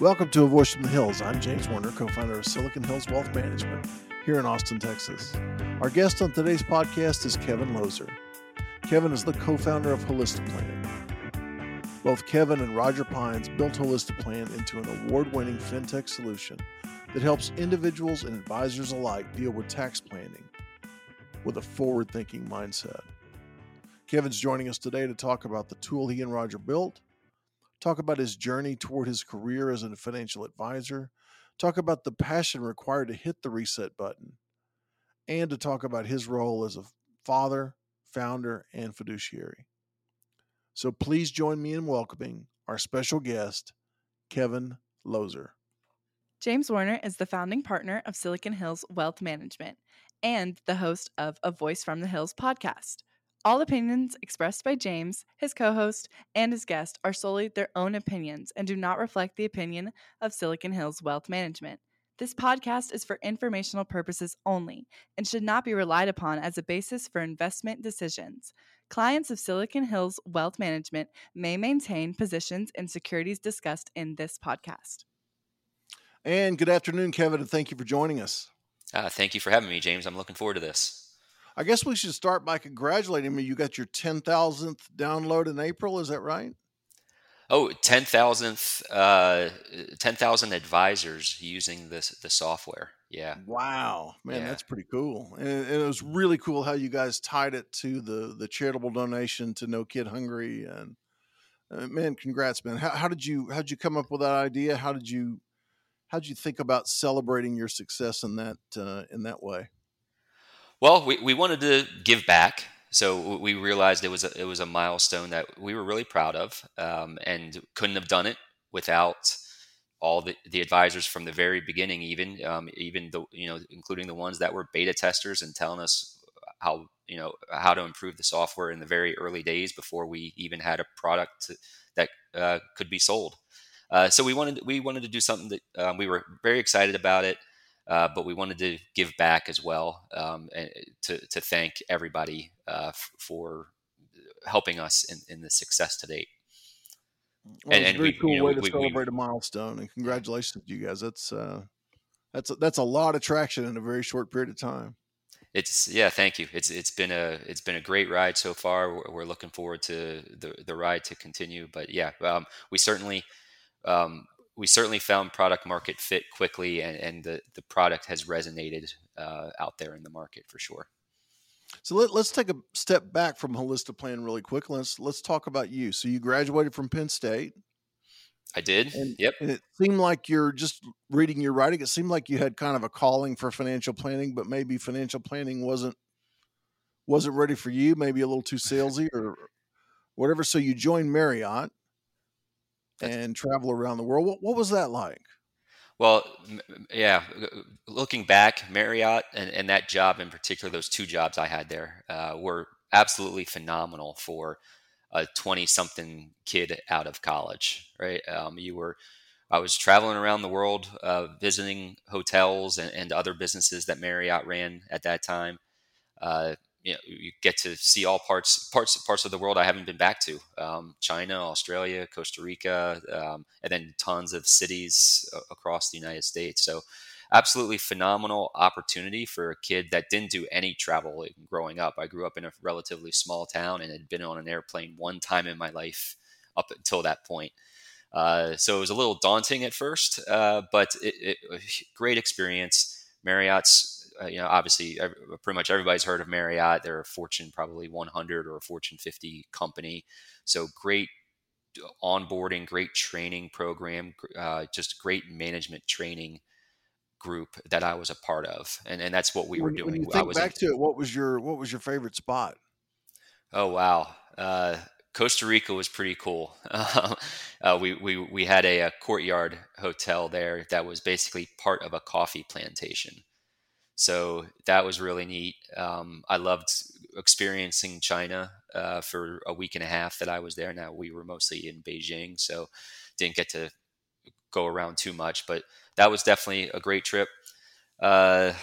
Welcome to A Voice from the Hills. I'm James Warner, co-founder of Silicon Hills Wealth Management here in Austin, Texas. Our guest on today's podcast is Kevin Lozer. Kevin is the co-founder of Holistiplan. Both Kevin and Roger Pines built Holistiplan into an award-winning fintech solution that helps individuals and advisors alike deal with tax planning with a forward-thinking mindset. Kevin's joining us today to talk about the tool he and Roger built, talk about his journey toward his career as a financial advisor, talk about the passion required to hit the reset button, and to talk about his role as a father, founder, and fiduciary. So please join me in welcoming our special guest, Kevin Lozer. James Warner is the founding partner of Silicon Hills Wealth Management and the host of A Voice from the Hills podcast. All opinions expressed by James, his co-host, and his guest are solely their own opinions and do not reflect the opinion of Silicon Hills Wealth Management. This podcast is for informational purposes only and should not be relied upon as a basis for investment decisions. Clients of Silicon Hills Wealth Management may maintain positions in securities discussed in this podcast. And good afternoon, Kevin, and thank you for joining us. Thank you for having me, James. I'm looking forward to this. I guess we should start by congratulating me. You got your 10,000th download in April. Is that right? Oh, 10,000 advisors using the software. Yeah. Wow, man, yeah. That's pretty cool. And it was really cool how you guys tied it to the charitable donation to No Kid Hungry. And man, congrats, man. How did you come up with that idea? How did you think about celebrating your success in that way? Well, we wanted to give back, so we realized it was a milestone that we were really proud of, and couldn't have done it without all the advisors from the very beginning, including the ones that were beta testers and telling us how to improve the software in the very early days before we even had a product that could be sold. So we wanted to do something that we were very excited about it. But we wanted to give back as well, and to thank everybody for helping us in the success to date. Well, and it's a very cool way to celebrate a milestone. And congratulations to you guys. That's a lot of traction in a very short period of time. Thank you. It's been a great ride so far. We're looking forward to the ride to continue. But yeah, we certainly found product market fit quickly, and the product has resonated out there in the market for sure. So let's take a step back from Holistiplan really quick. Let's talk about you. So you graduated from Penn State. I did. And it seemed like you're just reading your writing. It seemed like you had kind of a calling for financial planning, but maybe financial planning wasn't ready for you. Maybe a little too salesy or whatever. So you joined Marriott and travel around the world. What was that like? Well, yeah, looking back, Marriott and that job in particular, those two jobs I had there were absolutely phenomenal for a 20-something kid out of college, right? I was traveling around the world, visiting hotels and other businesses that Marriott ran at that time. You get to see all parts of the world I haven't been back to: China, Australia, Costa Rica, and then tons of cities across the United States. So, absolutely phenomenal opportunity for a kid that didn't do any travel growing up. I grew up in a relatively small town and had been on an airplane one time in my life up until that point. So it was a little daunting at first, but it great experience. Marriott's. Obviously, pretty much everybody's heard of Marriott. They're a Fortune probably 100 or a Fortune 50 company. So great onboarding, great training program, just great management training group that I was a part of, and that's what we were doing. When you think back to it, what was your favorite spot? Oh wow, Costa Rica was pretty cool. We had a Courtyard hotel there that was basically part of a coffee plantation. So that was really neat. I loved experiencing China for a week and a half that I was there. Now, we were mostly in Beijing, so didn't get to go around too much, but that was definitely a great trip. One of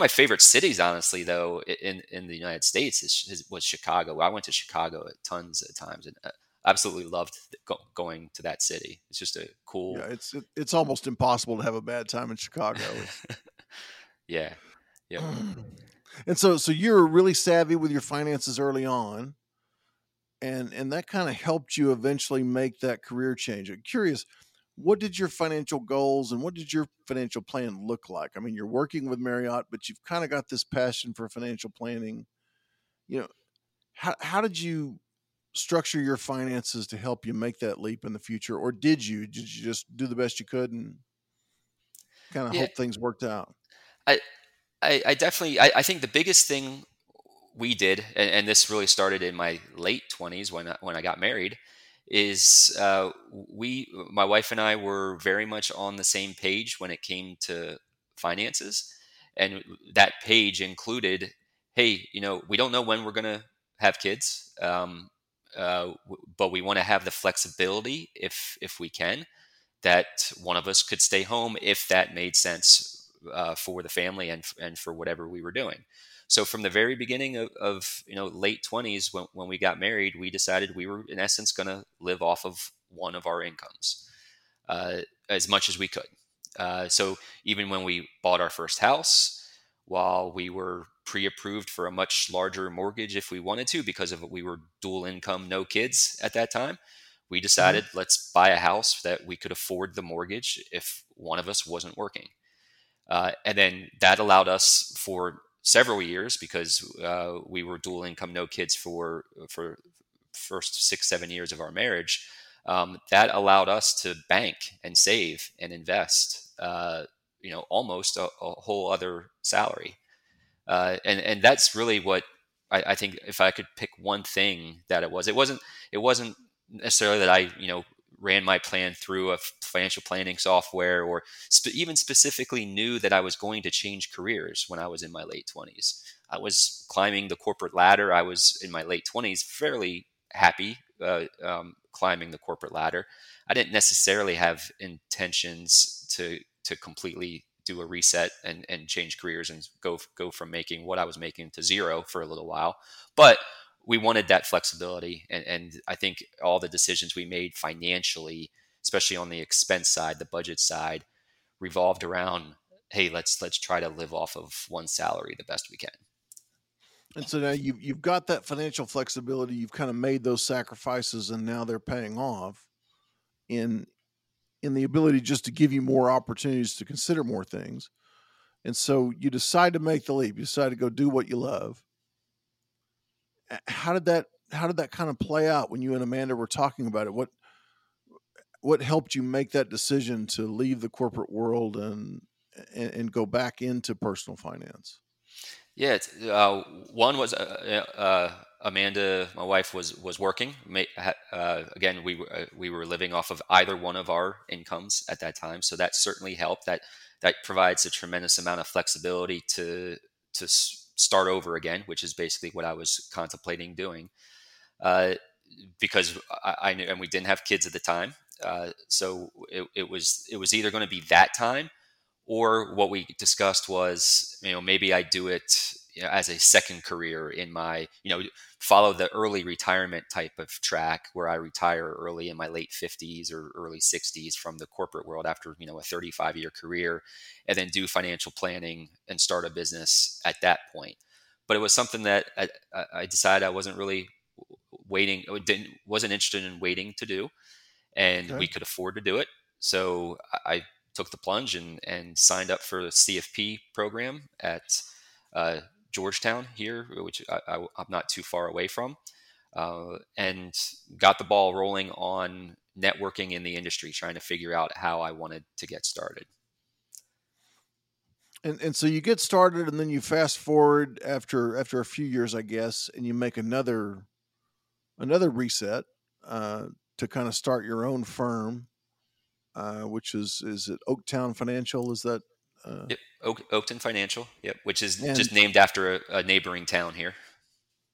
my favorite cities, honestly, though, in the United States was Chicago. I went to Chicago tons of times, and absolutely loved going to that city. It's just a cool. Yeah, it's almost impossible to have a bad time in Chicago. Yeah, yeah. And so you're really savvy with your finances early on, and that kind of helped you eventually make that career change. I'm curious, what did your financial goals and what did your financial plan look like? I mean, you're working with Marriott, but you've kind of got this passion for financial planning. You know, how did you structure your finances to help you make that leap in the future? Or did you just do the best you could and kind of hope things worked out? I definitely think the biggest thing we did, and this really started in my late 20s when I got married, is my wife and I were very much on the same page when it came to finances. And that page included, hey, you know, we don't know when we're going to have kids, but we want to have the flexibility if we can, that one of us could stay home if that made sense for the family and for whatever we were doing. So from the very beginning of you know, late 20s, when we got married, we decided we were in essence going to live off of one of our incomes as much as we could. So even when we bought our first house, while we were pre-approved for a much larger mortgage if we wanted to, because of we were dual income, no kids at that time, we decided let's buy a house that we could afford the mortgage if one of us wasn't working. And then that allowed us for several years, because we were dual income, no kids for first 6-7 years of our marriage. That allowed us to bank and save and invest, you know, almost a whole other salary. And that's really what I think. If I could pick one thing that it wasn't necessarily that I, you know, ran my plan through a financial planning software or even specifically knew that I was going to change careers when I was in my late 20s. I was climbing the corporate ladder. I was in my late 20s, fairly happy climbing the corporate ladder. I didn't necessarily have intentions to completely do a reset and change careers and go from making what I was making to zero for a little while. But we wanted that flexibility. And I think all the decisions we made financially, especially on the expense side, the budget side, revolved around, hey, let's try to live off of one salary the best we can. And so now you've got that financial flexibility. You've kind of made those sacrifices and now they're paying off in the ability just to give you more opportunities to consider more things. And so you decide to make the leap. You decide to go do what you love. How did that kind of play out when you and Amanda were talking about it? What helped you make that decision to leave the corporate world and go back into personal finance? Yeah, one was Amanda, my wife, was working. Again, we were living off of either one of our incomes at that time, so that certainly helped. That provides a tremendous amount of flexibility to start over again, which is basically what I was contemplating doing, because I knew, and we didn't have kids at the time, so it was either going to be that time, or what we discussed was, you know, maybe I do it, you know, as a second career in my, you know, follow the early retirement type of track where I retire early in my late 50s or early 60s from the corporate world after, you know, a 35-year career, and then do financial planning and start a business at that point. But it was something that I decided I wasn't really wasn't interested in waiting to do, and we could afford to do it. So I took the plunge and signed up for the CFP program at Georgetown here, which I'm not too far away from, and got the ball rolling on networking in the industry, trying to figure out how I wanted to get started. And so you get started, and then you fast forward after a few years, I guess, and you make another reset to kind of start your own firm. Which is it Oakton Financial? Is that? Yep, Oakton Financial. Yep, which is just named after a neighboring town here.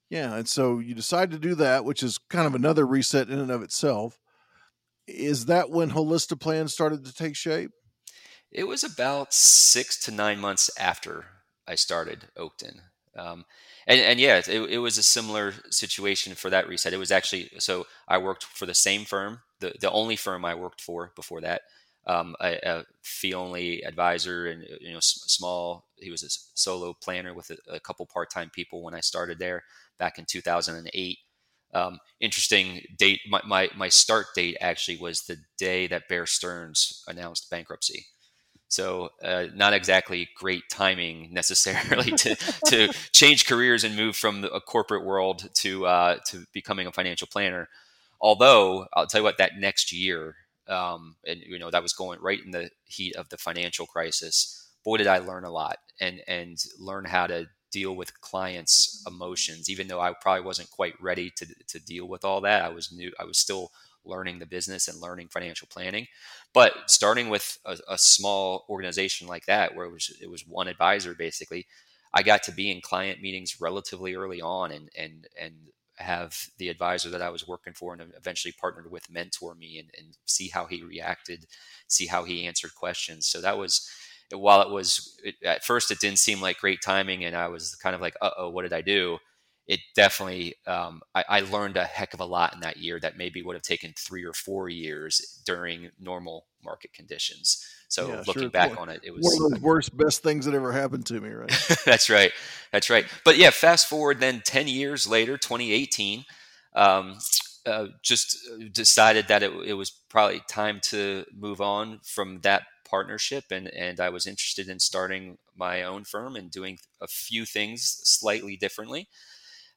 Yeah, and so you decide to do that, which is kind of another reset in and of itself. Is that when Holistiplan started to take shape? It was about 6 to 9 months after I started Oakton. And yeah, it was a similar situation for that reset. It was actually, so I worked for the same firm, the only firm I worked for before that, a fee only advisor, and, you know, small, he was a solo planner with a couple part-time people when I started there back in 2008. Interesting date. My start date actually was the day that Bear Stearns announced bankruptcy. So not exactly great timing necessarily to change careers and move from a corporate world to becoming a financial planner. Although I'll tell you what, that next year, and you know, that was going right in the heat of the financial crisis. Boy, did I learn a lot and learn how to deal with clients' emotions, even though I probably wasn't quite ready to deal with all that. I was new. I was still learning the business and learning financial planning, but starting with a small organization like that, where it was one advisor, basically, I got to be in client meetings relatively early on and have the advisor that I was working for and eventually partnered with mentor me and see how he reacted, see how he answered questions. So that was, while at first it didn't seem like great timing and I was kind of like, uh-oh, what did I do? It definitely, I learned a heck of a lot in that year that maybe would have taken 3 or 4 years during normal market conditions. So yeah, looking back on it, it was one of the worst, best things that ever happened to me, right? That's right. But yeah, fast forward then 10 years later, 2018, just decided that it was probably time to move on from that partnership. And I was interested in starting my own firm and doing a few things slightly differently.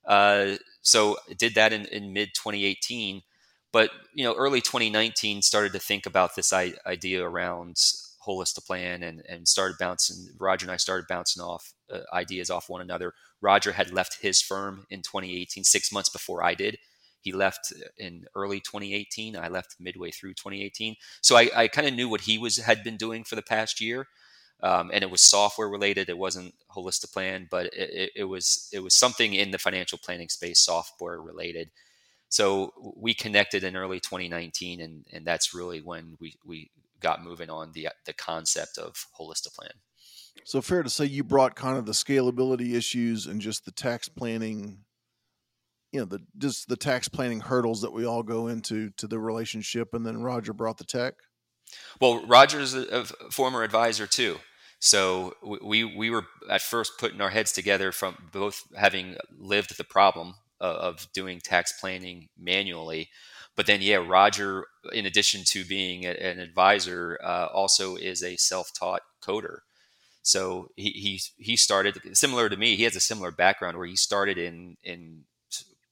So I did that in mid 2018, but, you know, early 2019 started to think about this idea around Holistiplan and started bouncing. Roger and I started bouncing off ideas off one another. Roger had left his firm in 2018, 6 months before I did. He left in early 2018. I left midway through 2018. So I kind of knew what he had been doing for the past year. And it was software related. It wasn't Holistiplan, but it was something in the financial planning space, software related. So we connected in early 2019, and that's really when we got moving on the concept of Holistiplan. So fair to say you brought kind of the scalability issues and just the tax planning, you know, the tax planning hurdles that we all go into to the relationship, and then Roger brought the tech. Well, Roger's a former advisor too. So we were at first putting our heads together from both having lived the problem of doing tax planning manually. But then, yeah, Roger, in addition to being an advisor, also is a self-taught coder. So he started, similar to me, he has a similar background where he started in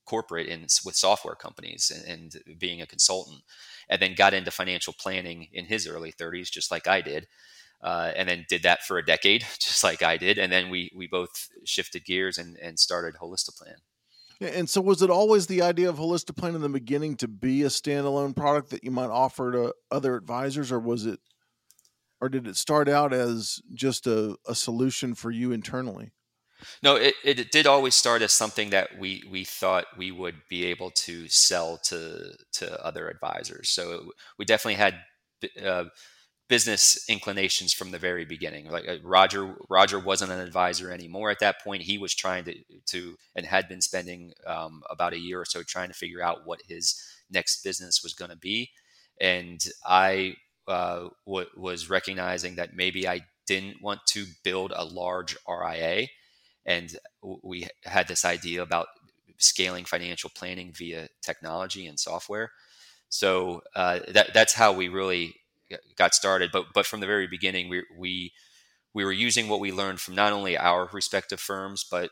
corporate and with software companies and being a consultant, and then got into financial planning in his early 30s, just like I did, and then did that for a decade, just like I did. And then we both shifted gears and started Holistiplan. And so was it always the idea of Holistiplan in the beginning to be a standalone product that you might offer to other advisors, or was it, or did it start out as just a solution for you internally? No, it did always start as something that we thought we would be able to sell to other advisors. So we definitely had business inclinations from the very beginning. Like Roger wasn't an advisor anymore at that point. He was trying to and had been spending about a year or so trying to figure out what his next business was going to be. And I was recognizing that maybe I didn't want to build a large RIA. And we had this idea about scaling financial planning via technology and software. So that's how we really got started. But from the very beginning, we were using what we learned from not only our respective firms, but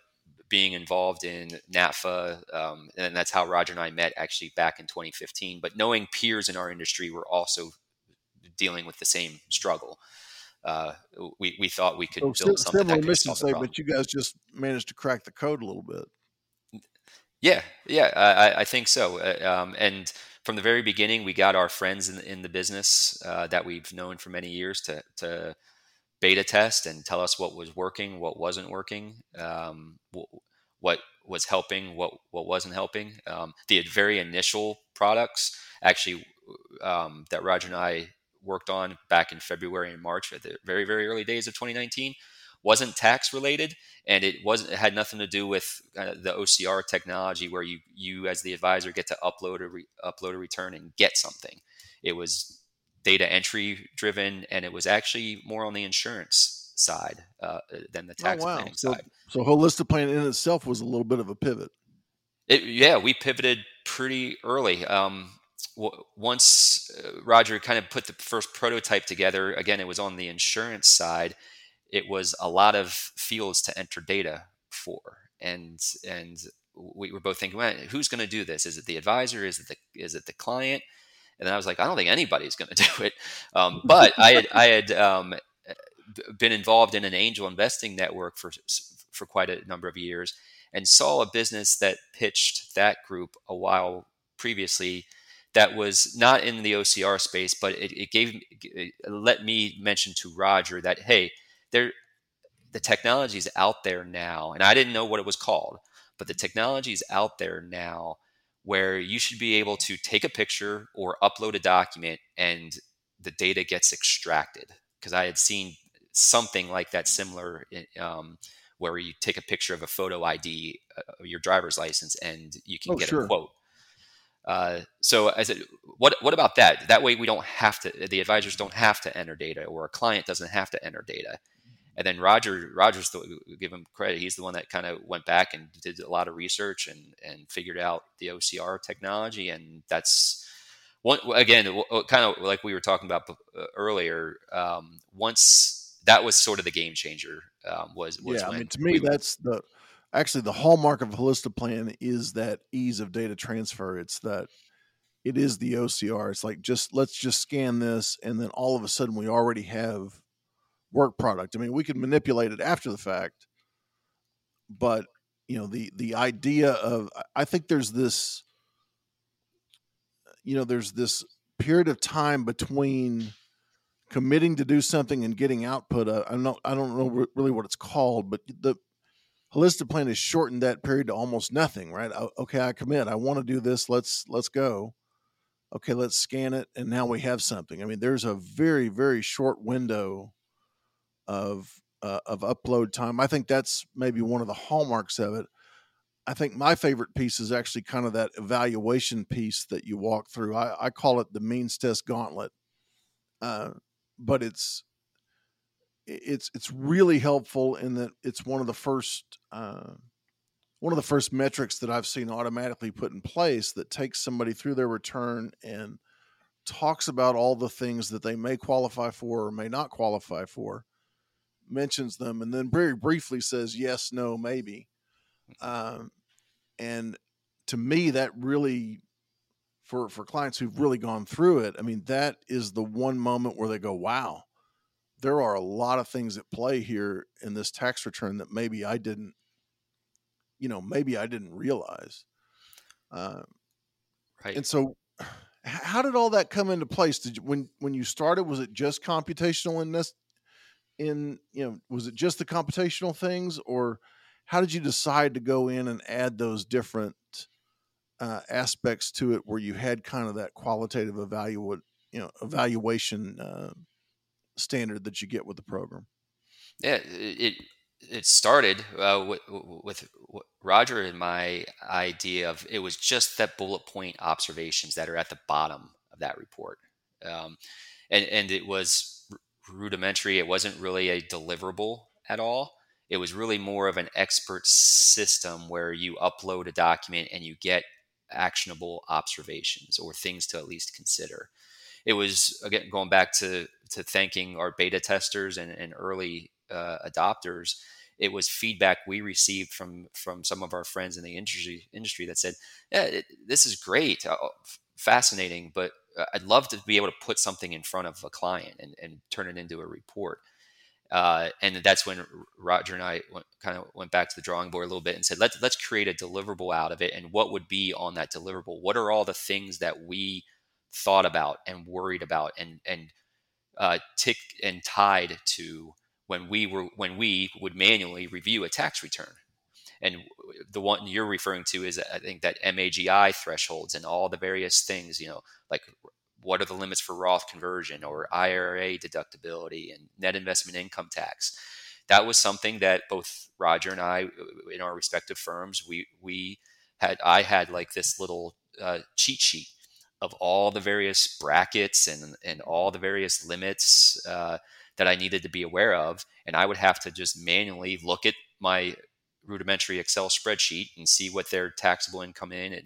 being involved in NAPFA. And that's how Roger and I met actually back in 2015. But knowing peers in our industry were also dealing with the same struggle. We thought we could build something that could solve the problem. But you guys just managed to crack the code a little bit. Yeah, I think so. And from the very beginning, we got our friends in the business that we've known for many years to beta test and tell us what was working, what wasn't working, what was helping, what wasn't helping. The very initial products, actually, that Roger and I worked on back in February and March at the very, very early days of 2019 wasn't tax related, and it had nothing to do with the OCR technology where you as the advisor get to upload a return and get something. It was data entry driven, and it was actually more on the insurance side than the tax planning side. So Holistiplan in itself was a little bit of a pivot. We pivoted pretty early. Once Roger kind of put the first prototype together, again, it was on the insurance side. It was a lot of fields to enter data for. And we were both thinking, well, who's going to do this? Is it the advisor? Is it the client? And then I was like, I don't think anybody's going to do it. But I had been involved in an angel investing network for quite a number of years, and saw a business that pitched that group a while previously that was not in the OCR space, but it let me mention to Roger that, hey, the technology is out there now. And I didn't know what it was called, but the technology is out there now where you should be able to take a picture or upload a document and the data gets extracted. Because I had seen something like that similar where you take a picture of a photo ID, your driver's license, and you can get a quote. So I said, what about that? That way the advisors don't have to enter data, or a client doesn't have to enter data. And then Roger's, give him credit, he's the one that kind of went back and did a lot of research and figured out the OCR technology. And that's, again, kind of like we were talking about earlier, once... that was sort of the game changer. Actually the hallmark of Holistiplan is that ease of data transfer. It is the OCR. It's like, let's just scan this, and then all of a sudden we already have work product. I mean, we can manipulate it after the fact, but the idea of, I think there's this period of time between committing to do something and getting output. I don't know really what it's called, but the Holistiplan has shortened that period to almost nothing, right? Okay, I commit. I want to do this. Let's go. Okay, let's scan it, and now we have something. I mean, there's a very, very short window of upload time. I think that's maybe one of the hallmarks of it. I think my favorite piece is actually kind of that evaluation piece that you walk through. I call it the means test gauntlet. But it's really helpful in that it's one of the first metrics that I've seen automatically put in place that takes somebody through their return and talks about all the things that they may qualify for or may not qualify for, mentions them, and then very briefly says yes, no, maybe. And to me, that really, for clients who've really gone through it, I mean, that is the one moment where they go, wow, there are a lot of things at play here in this tax return that maybe I didn't realize. Right. And so how did all that come into place? When you started, was it just computational was it just the computational things, or how did you decide to go in and add those different aspects to it where you had kind of that qualitative evaluation standard that you get with the program? Yeah, it started with Roger and my idea of, it was just that bullet point observations that are at the bottom of that report. And it was rudimentary. It wasn't really a deliverable at all. It was really more of an expert system where you upload a document and you get actionable observations or things to at least consider. It was, again, going back to thanking our beta testers and early adopters. It was feedback we received from some of our friends in the industry that said, yeah, this is great, fascinating, but I'd love to be able to put something in front of a client and turn it into a report. And that's when Roger and I went back to the drawing board a little bit and said, let's create a deliverable out of it. And what would be on that deliverable? What are all the things that we thought about and worried about and ticked and tied to when we would manually review a tax return? And the one you're referring to is, I think, that MAGI thresholds and all the various things, like, what are the limits for Roth conversion or IRA deductibility and net investment income tax? that was something that both Roger and I, in our respective firms, I had like this little cheat sheet of all the various brackets and all the various limits that I needed to be aware of. And I would have to just manually look at my rudimentary Excel spreadsheet and see what their taxable income in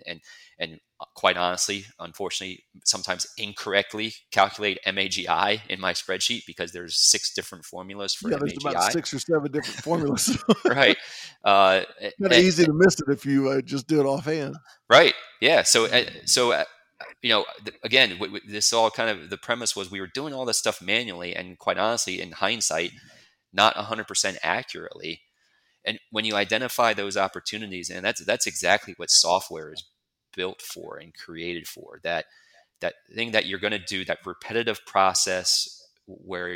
and quite honestly, unfortunately, sometimes incorrectly calculate MAGI in my spreadsheet because there's 6 different formulas for MAGI. There's about 6 or 7 different formulas. Right. It's kind of easy to miss it if you just do it offhand. Right. Yeah. So you know, again, this all kind of the premise was we were doing all this stuff manually and quite honestly, in hindsight, not 100% accurately. And when you identify those opportunities, and that's exactly what software is built for and created for, that thing that you're going to do, that repetitive process where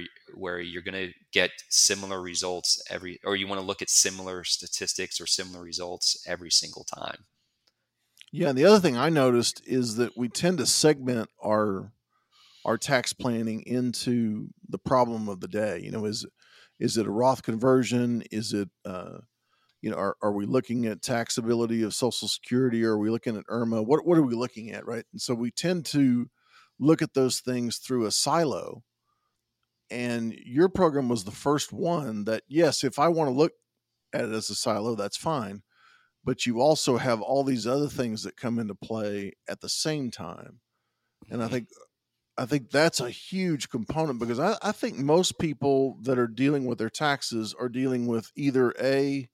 you're going to get similar results or you want to look at similar statistics or similar results every single time. Yeah. And the other thing I noticed is that we tend to segment our tax planning into the problem of the day. You know, is it a Roth conversion? Is it, you know, are we looking at taxability of Social Security? Or are we looking at IRMA? What are we looking at, right? And so we tend to look at those things through a silo. And your program was the first one that, yes, if I want to look at it as a silo, that's fine. But you also have all these other things that come into play at the same time. And I think that's a huge component because I think most people that are dealing with their taxes are dealing with either a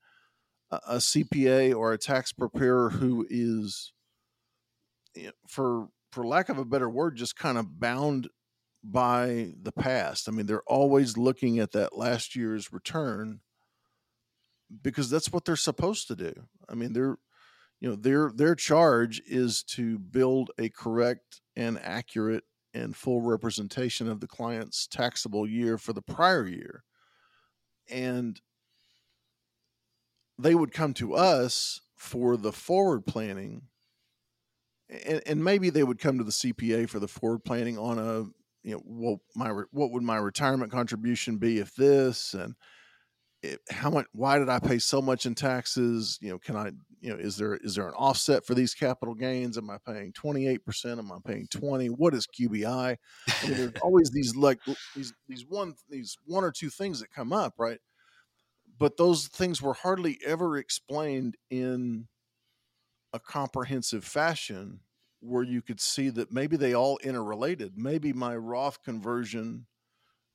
CPA or a tax preparer who is, for lack of a better word, just kind of bound by the past. I mean, they're always looking at that last year's return because that's what they're supposed to do. I mean, their charge is to build a correct and accurate and full representation of the client's taxable year for the prior year. And they would come to us for the forward planning, and maybe they would come to the CPA for the forward planning on a, you know, what would my retirement contribution be if this, and how much, why did I pay so much in taxes? You know, can I, you know, is there an offset for these capital gains? Am I paying 28%? Am I paying 20? What is QBI? I mean, there's always these like these one or two things that come up, right? But those things were hardly ever explained in a comprehensive fashion where you could see that maybe they all interrelated. Maybe my Roth conversion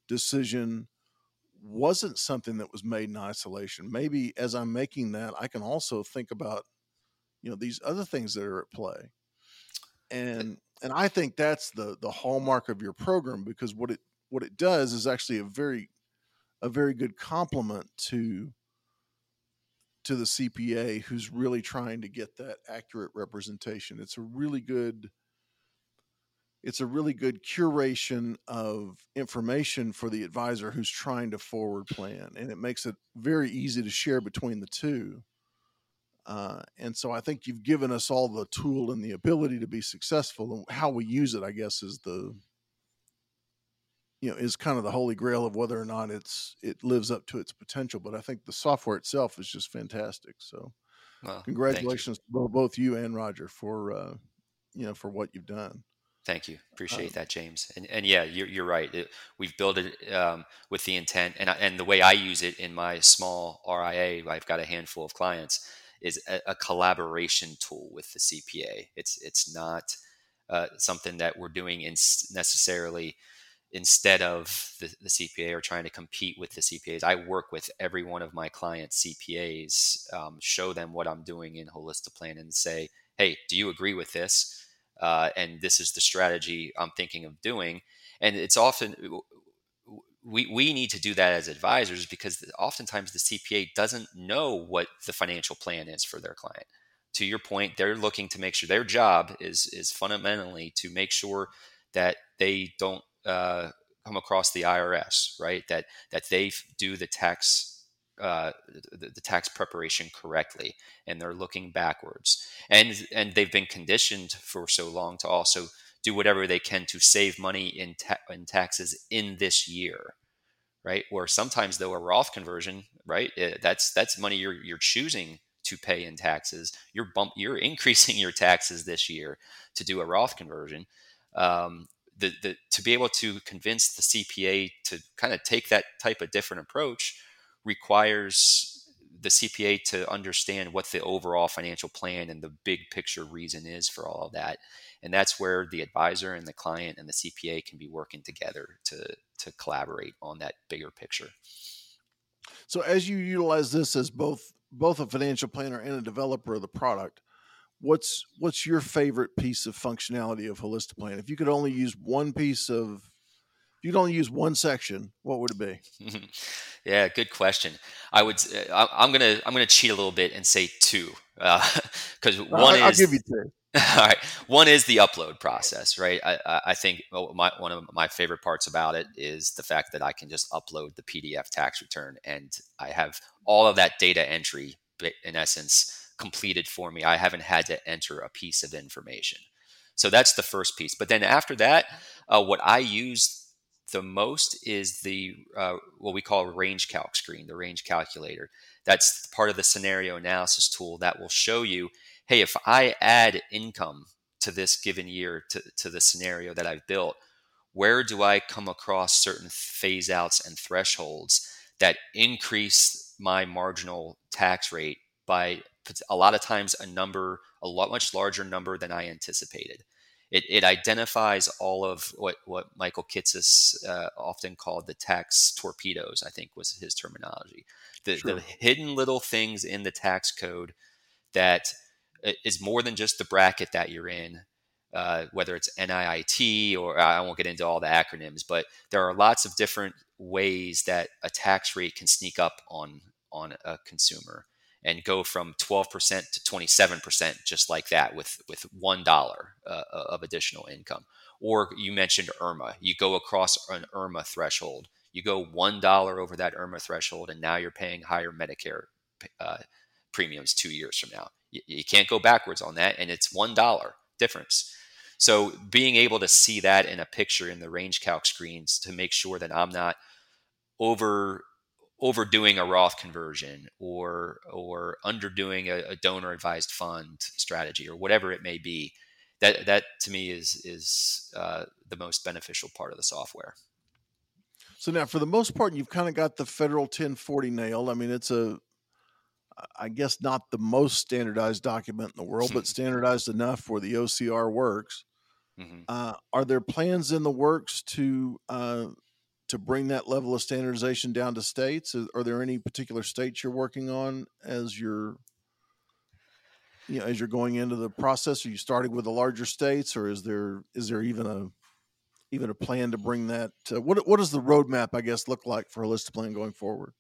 decision wasn't something that was made in isolation. Maybe as I'm making that, I can also think about, you know, these other things that are at play. And I think that's the hallmark of your program, because what it does is actually a very good complement to the CPA who's really trying to get that accurate representation. It's a really good curation of information for the advisor who's trying to forward plan, and it makes it very easy to share between the two. And so I think you've given us all the tool and the ability to be successful, and how we use it, I guess, is is kind of the holy grail of whether or not it lives up to its potential. But I think the software itself is just fantastic. So congratulations to both you and Roger for what you've done. Thank you. Appreciate that, James. And yeah, you're right. We've built it with the intent, and the way I use it in my small RIA, I've got a handful of clients, is a collaboration tool with the CPA. It's not something that we're doing necessarily instead of the CPA or trying to compete with the CPAs. I work with every one of my clients' CPAs, show them what I'm doing in Holistiplan, and say, hey, do you agree with this? And this is the strategy I'm thinking of doing. And it's often, we need to do that as advisors, because oftentimes the CPA doesn't know what the financial plan is for their client. To your point, they're looking to make sure their job is fundamentally to make sure that they don't come across the IRS, right? That they do the tax the tax preparation correctly, and they're looking backwards, and they've been conditioned for so long to also do whatever they can to save money in taxes in this year, right? Or sometimes though a Roth conversion, right? That's money you're choosing to pay in taxes. You're increasing your taxes this year to do a Roth conversion. To be able to convince the CPA to kind of take that type of different approach requires the CPA to understand what the overall financial plan and the big picture reason is for all of that. And that's where the advisor and the client and the CPA can be working together to collaborate on that bigger picture. So as you utilize this as both a financial planner and a developer of the product, what's your favorite piece of functionality of Holistiplan? If you could only use one section, what would it be? Yeah, good question. I'm gonna cheat a little bit and say two, because I'll give you two. All right, one is the upload process, right? I think one of my favorite parts about it is the fact that I can just upload the PDF tax return, and I have all of that data entry in essence completed for me. I haven't had to enter a piece of information. So that's the first piece. But then after that, what I use the most is the what we call range calc screen, the range calculator. That's part of the scenario analysis tool that will show you, hey, if I add income to this given year to the scenario that I've built, where do I come across certain phase outs and thresholds that increase my marginal tax rate by a lot of times a much larger number than I anticipated. It identifies all of what Michael Kitces often called the tax torpedoes, I think was his terminology. The hidden little things in the tax code that is more than just the bracket that you're in, whether it's NIIT or I won't get into all the acronyms, but there are lots of different ways that a tax rate can sneak up on a consumer and go from 12% to 27% just like that with $1 of additional income. Or you mentioned IRMA. You go across an IRMA threshold. You go $1 over that IRMA threshold, and now you're paying higher Medicare premiums 2 years from now. You can't go backwards on that, and it's $1 difference. So being able to see that in a picture in the range calc screens to make sure that I'm not overdoing a Roth conversion or underdoing a donor advised fund strategy or whatever it may be, that to me is the most beneficial part of the software. So now for the most part, you've kind of got the federal 1040 nailed. I mean, it's I guess not the most standardized document in the world, but standardized enough where the OCR works. Mm-hmm. Are there plans in the works to bring that level of standardization down to states? Are there any particular states you're working on as you're going into the process? Are you starting with the larger states, or is there even a plan to bring that? What does the roadmap, I guess, look like for Holistiplan going forward?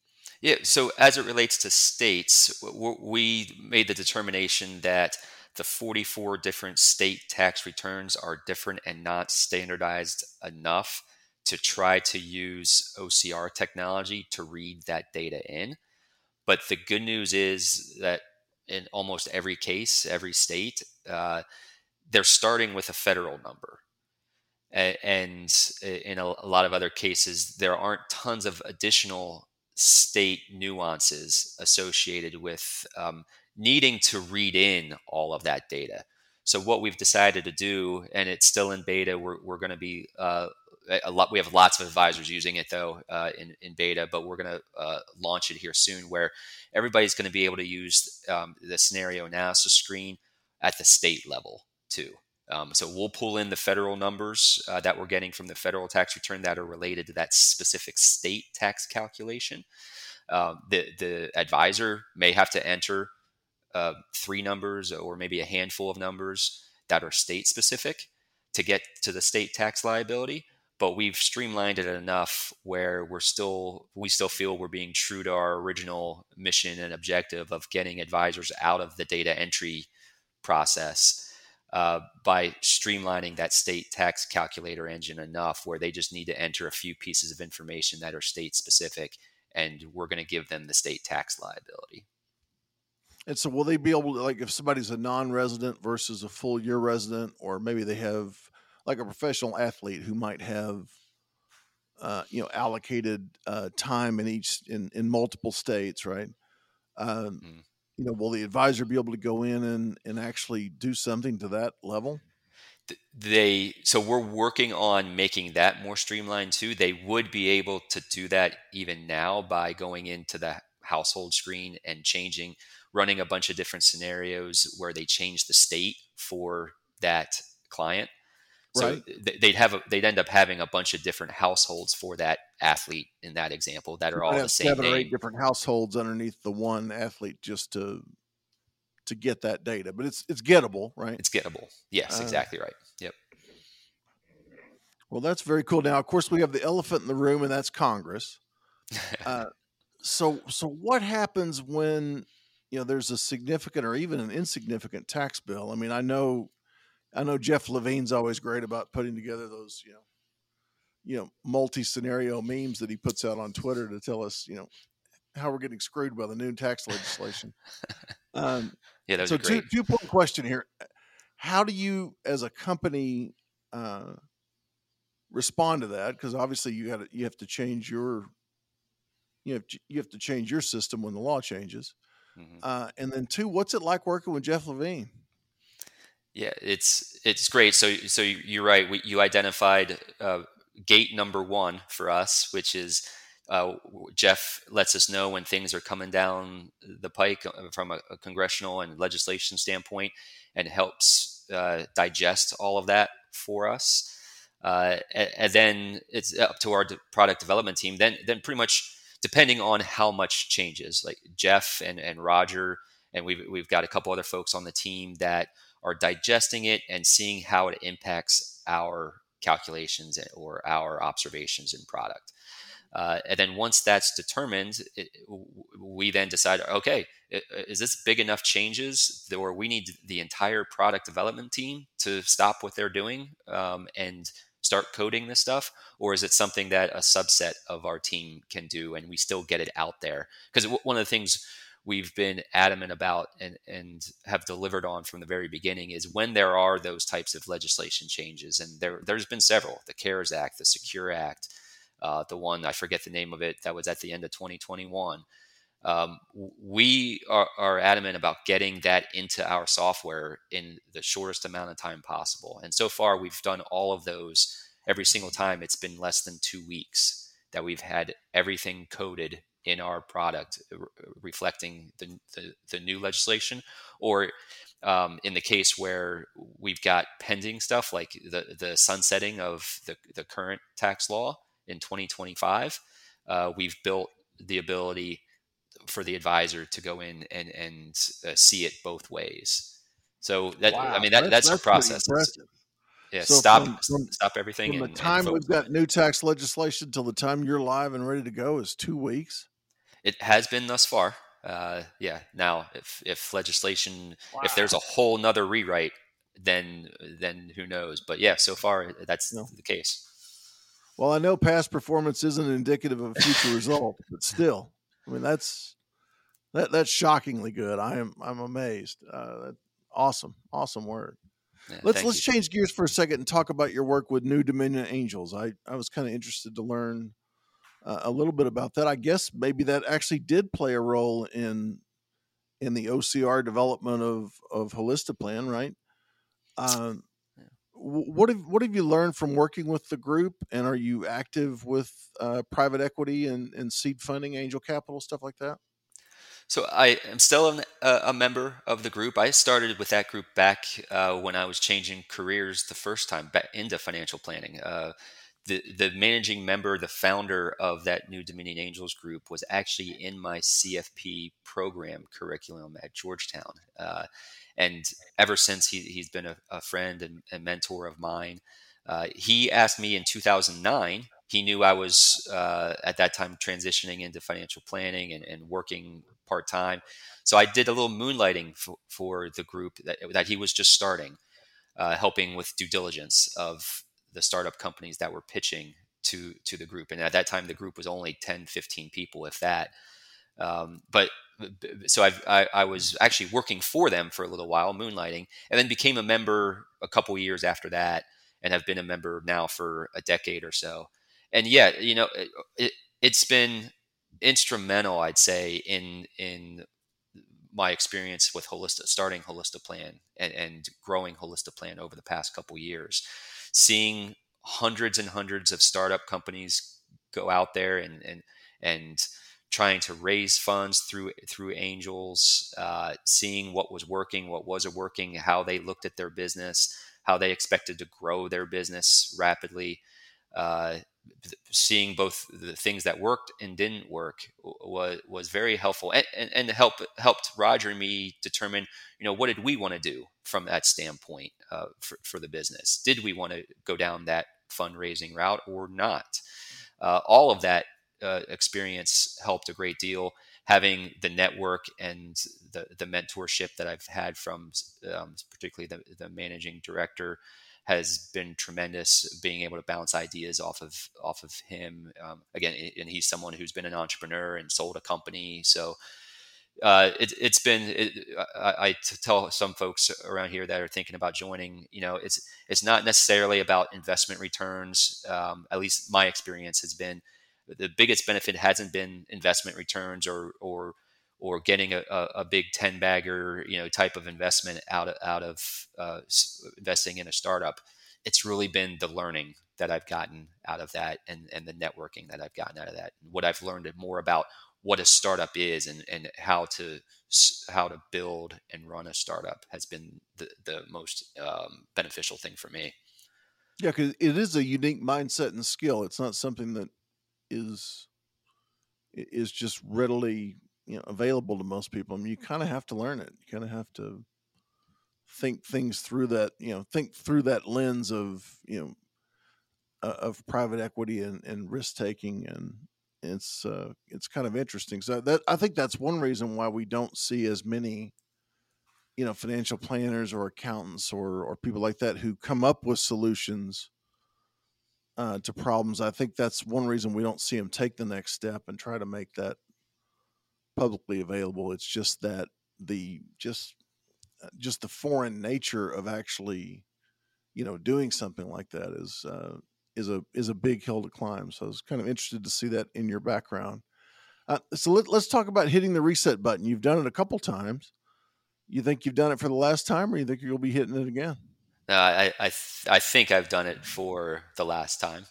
Yeah. So as it relates to states, we made the determination that the 44 different state tax returns are different and not standardized enough to try to use OCR technology to read that data in. But the good news is that in almost every case, every state, they're starting with a federal number. And in a lot of other cases, there aren't tons of additional state nuances associated with needing to read in all of that data. So what we've decided to do, and it's still in beta, we're going to be we have lots of advisors using it though in beta, but we're going to launch it here soon where everybody's going to be able to use the scenario analysis screen at the state level too. So we'll pull in the federal numbers that we're getting from the federal tax return that are related to that specific state tax calculation. The advisor may have to enter three numbers or maybe a handful of numbers that are state specific to get to the state tax liability. But we've streamlined it enough where we still feel we're being true to our original mission and objective of getting advisors out of the data entry process by streamlining that state tax calculator engine enough where they just need to enter a few pieces of information that are state specific, and we're going to give them the state tax liability. And so will they be able to, like if somebody's a non-resident versus a full year resident, or maybe they have like a professional athlete who might have allocated time in each in multiple states, right? You know, will the advisor be able to go in and actually do something to that level? So we're working on making that more streamlined too. They would be able to do that even now by going into the household screen and running a bunch of different scenarios where they change the state for that client. So right. They'd end up having a bunch of different households for that athlete in that example that are all the same. 7 or 8 different households underneath the one athlete just to get that data, but it's gettable, right? It's gettable. Yes, exactly right. Yep. Well, that's very cool. Now, of course, we have the elephant in the room, and that's Congress. So what happens when there's a significant or even an insignificant tax bill? I mean, I know Jeff Levine's always great about putting together those, multi-scenario memes that he puts out on Twitter to tell us, how we're getting screwed by the new tax legislation. That was so great. Two-point question here. How do you, as a company, respond to that? Because obviously you have to change your system when the law changes. Mm-hmm. And then 2, what's it like working with Jeff Levine? Yeah, it's great. So you're right. You identified gate number 1 for us, which is Jeff lets us know when things are coming down the pike from a congressional and legislation standpoint, and helps digest all of that for us. And then it's up to our product development team. Then pretty much depending on how much changes, like Jeff and Roger, and we've got a couple other folks on the team that are digesting it and seeing how it impacts our calculations or our observations in product. And then once that's determined, we then decide, okay, is this big enough changes or we need the entire product development team to stop what they're doing and start coding this stuff? Or is it something that a subset of our team can do and we still get it out there? Because one of the things we've been adamant about and have delivered on from the very beginning is when there are those types of legislation changes, and there's been several, the CARES Act, the SECURE Act, the one, I forget the name of it, that was at the end of 2021. We are adamant about getting that into our software in the shortest amount of time possible. And so far we've done all of those. Every single time it's been less than 2 weeks that we've had everything coded in our product reflecting the new legislation, or in the case where we've got pending stuff like the sunsetting of the current tax law in 2025, we've built the ability for the advisor to go in and see it both ways. So that, wow. I mean, that's our process. Yeah, so stop everything. From the time we've got new tax legislation till the time you're live and ready to go is 2 weeks. It has been thus far. Yeah. Now, if legislation, wow. if there's a whole nother rewrite, then who knows? But yeah, so far that's the case. Well, I know past performance isn't indicative of a future result, but still, I mean that's shockingly good. I'm amazed. Awesome work. Yeah, let's change gears for a second and talk about your work with New Dominion Angels. I was kind of interested to learn a little bit about that. I guess maybe that actually did play a role in the OCR development of Holistiplan, right? What have you learned from working with the group, and are you active with private equity and seed funding, angel capital, stuff like that? So I am still a member of the group. I started with that group back when I was changing careers the first time back into financial planning. The managing member, the founder of that New Dominion Angels group, was actually in my CFP program curriculum at Georgetown. And ever since, he's been a friend and mentor of mine. He asked me in 2009, he knew I was at that time transitioning into financial planning and working part-time. So I did a little moonlighting for the group that he was just starting, helping with due diligence of the startup companies that were pitching to the group. And at that time, the group was only 10, 15 people, if that. So I was actually working for them for a little while, moonlighting, and then became a member a couple years after that, and have been a member now for a decade or so. And yet, you know, it's been instrumental, I'd say, in my experience with starting Holistiplan and growing Holistiplan over the past couple of years, seeing hundreds and hundreds of startup companies go out there and trying to raise funds through angels, seeing what was working, what wasn't working, how they looked at their business, how they expected to grow their business rapidly, seeing both the things that worked and didn't work was very helpful, and helped Roger and me determine, you know, what did we want to do from that standpoint for the business? Did we want to go down that fundraising route or not? All of that experience helped a great deal. Having the network and the mentorship that I've had from particularly the managing director has been tremendous. Being able to bounce ideas off of him, again, and he's someone who's been an entrepreneur and sold a company. So I tell some folks around here that are thinking about joining, you know, it's not necessarily about investment returns. At least my experience has been, the biggest benefit hasn't been investment returns or getting a big 10 bagger, you know, type of investment out of investing in a startup. It's really been the learning that I've gotten out of that and the networking that I've gotten out of that. What I've learned more about what a startup is and how to build and run a startup has been the most beneficial thing for me. Yeah, because it is a unique mindset and skill. It's not something that is just readily, you know, available to most people. I mean, you kind of have to learn it. You kind of have to think things through that, you know, think through that lens of, you know, of private equity and risk taking. And it's kind of interesting. So that, I think that's one reason why we don't see as many, you know, financial planners or accountants or people like that who come up with solutions to problems. I think that's one reason we don't see them take the next step and try to make that publicly available. It's just that the foreign nature of actually, you know, doing something like that is a big hill to climb. So I was kind of interested to see that in your background. So let's talk about hitting the reset button. You've done it a couple times. You think you've done it for the last time, or you think you'll be hitting it again? I think I've done it for the last time.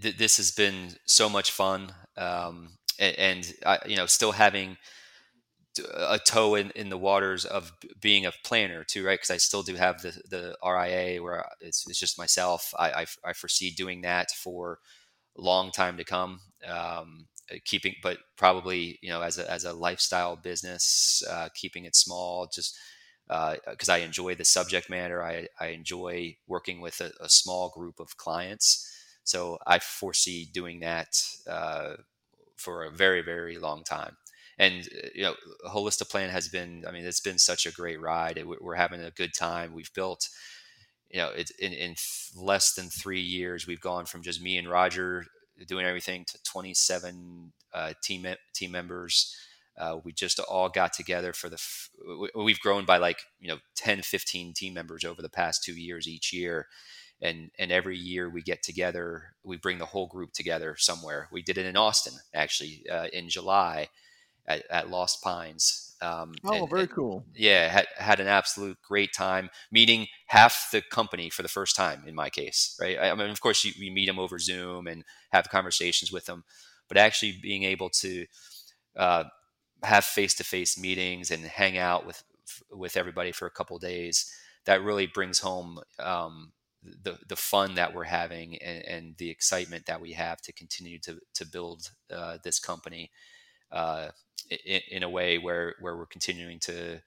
This has been so much fun, and I, you know, still having a toe in the waters of being a planner too, right? Because I still do have the RIA where it's just myself. I foresee doing that for a long time to come. But probably, you know, as a lifestyle business, keeping it small, just because I enjoy the subject matter. I enjoy working with a small group of clients. So I foresee doing that for a very, very long time. And, you know, Holistiplan has been, I mean, it's been such a great ride. We're having a good time. We've built, you know, in less than 3 years, we've gone from just me and Roger doing everything to 27 team members. We just all got together we've grown by, like, you know, 10, 15 team members over the past 2 years each year. And every year we get together, we bring the whole group together somewhere. We did it in Austin, actually, in July at Lost Pines. Cool. Yeah, had an absolute great time meeting half the company for the first time in my case, right? I mean, of course, you meet them over Zoom and have conversations with them, but actually being able to have face-to-face meetings and hang out with everybody for a couple of days, that really brings home the fun that we're having and the excitement that we have to continue to build this company in a way where we're continuing to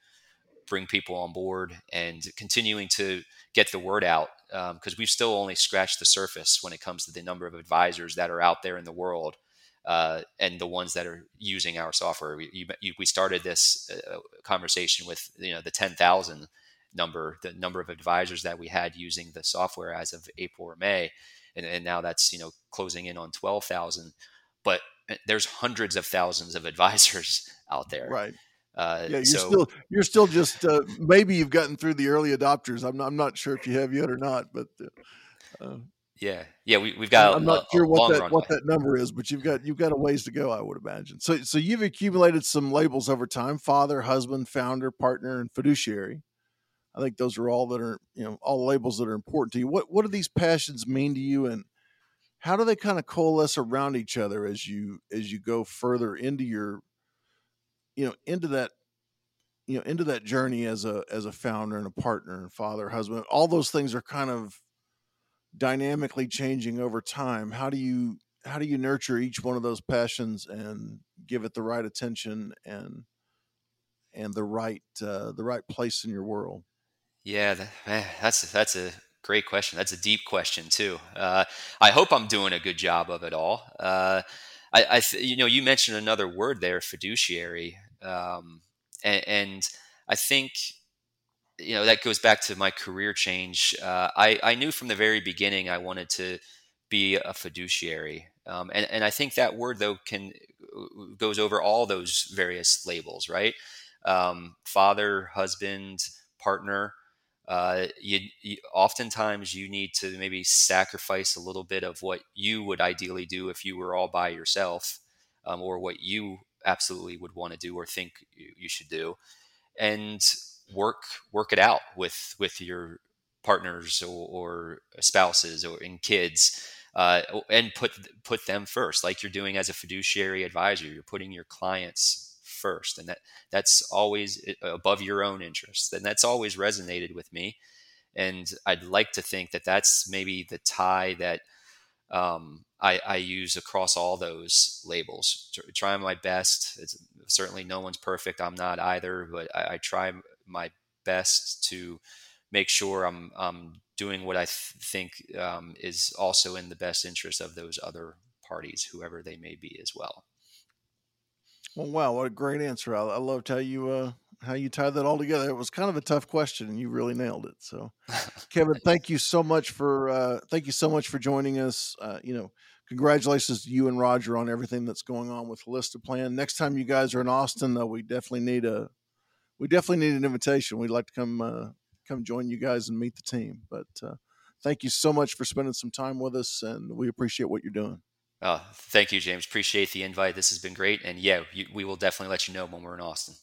bring people on board and continuing to get the word out, because we've still only scratched the surface when it comes to the number of advisors that are out there in the world and the ones that are using our software. We started this conversation with, you know, the 10,000 number, the number of advisors that we had using the software as of April or May. And now that's, you know, closing in on 12,000, but there's hundreds of thousands of advisors out there. Right. You're still just maybe you've gotten through the early adopters. I'm not sure if you have yet or not, but we've got. I'm not sure what that number is, but you've got a ways to go, I would imagine. So you've accumulated some labels over time: father, husband, founder, partner, and fiduciary. I think those are all that are, all the labels that are important to you. What do these passions mean to you, and how do they kind of coalesce around each other as you go further into your, into that journey as a founder and a partner and father, husband? All those things are kind of dynamically changing over time. How do you nurture each one of those passions and give it the right attention and the right place in your world? Yeah, that's a great question. That's a deep question too. I hope I'm doing a good job of it all. You mentioned another word there, fiduciary, and I think that goes back to my career change. I knew from the very beginning I wanted to be a fiduciary, and I think that word though goes over all those various labels, right? Father, husband, partner. You oftentimes you need to maybe sacrifice a little bit of what you would ideally do if you were all by yourself, or what you absolutely would want to do or think you should do, and work it out with your partners or spouses or in kids, and put them first, like you're doing as a fiduciary advisor. You're putting your clients first, and that's always above your own interests, and that's always resonated with me. And I'd like to think that that's maybe the tie that I use across all those labels. Trying my best. It's, certainly, no one's perfect. I'm not either, but I try my best to make sure I'm doing what I think is also in the best interest of those other parties, whoever they may be, as well. Well, wow, what a great answer. I loved how you tied that all together. It was kind of a tough question, and you really nailed it. So, Kevin, thank you so much for joining us. Congratulations to you and Roger on everything that's going on with Holistiplan. Next time you guys are in Austin, though, we definitely need an invitation. We'd like to come join you guys and meet the team. But thank you so much for spending some time with us, and we appreciate what you're doing. Oh, thank you, James. Appreciate the invite. This has been great. And we will definitely let you know when we're in Austin.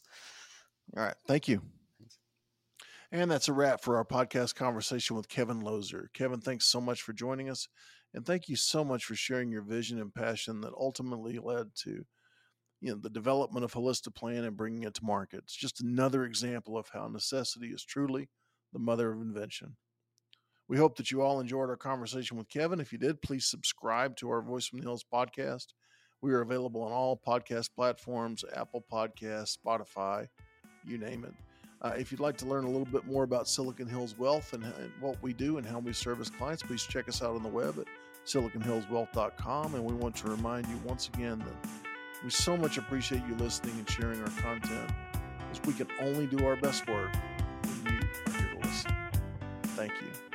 All right. Thank you. And that's a wrap for our podcast conversation with Kevin Lozer. Kevin, thanks so much for joining us. And thank you so much for sharing your vision and passion that ultimately led to, the development of Holistiplan and bringing it to market. It's just another example of how necessity is truly the mother of invention. We hope that you all enjoyed our conversation with Kevin. If you did, please subscribe to our Voice from the Hills podcast. We are available on all podcast platforms, Apple Podcasts, Spotify, you name it. If you'd like to learn a little bit more about Silicon Hills Wealth and what we do and how we service clients, please check us out on the web at siliconhillswealth.com. And we want to remind you once again that we so much appreciate you listening and sharing our content, as we can only do our best work when you are here to listen. Thank you.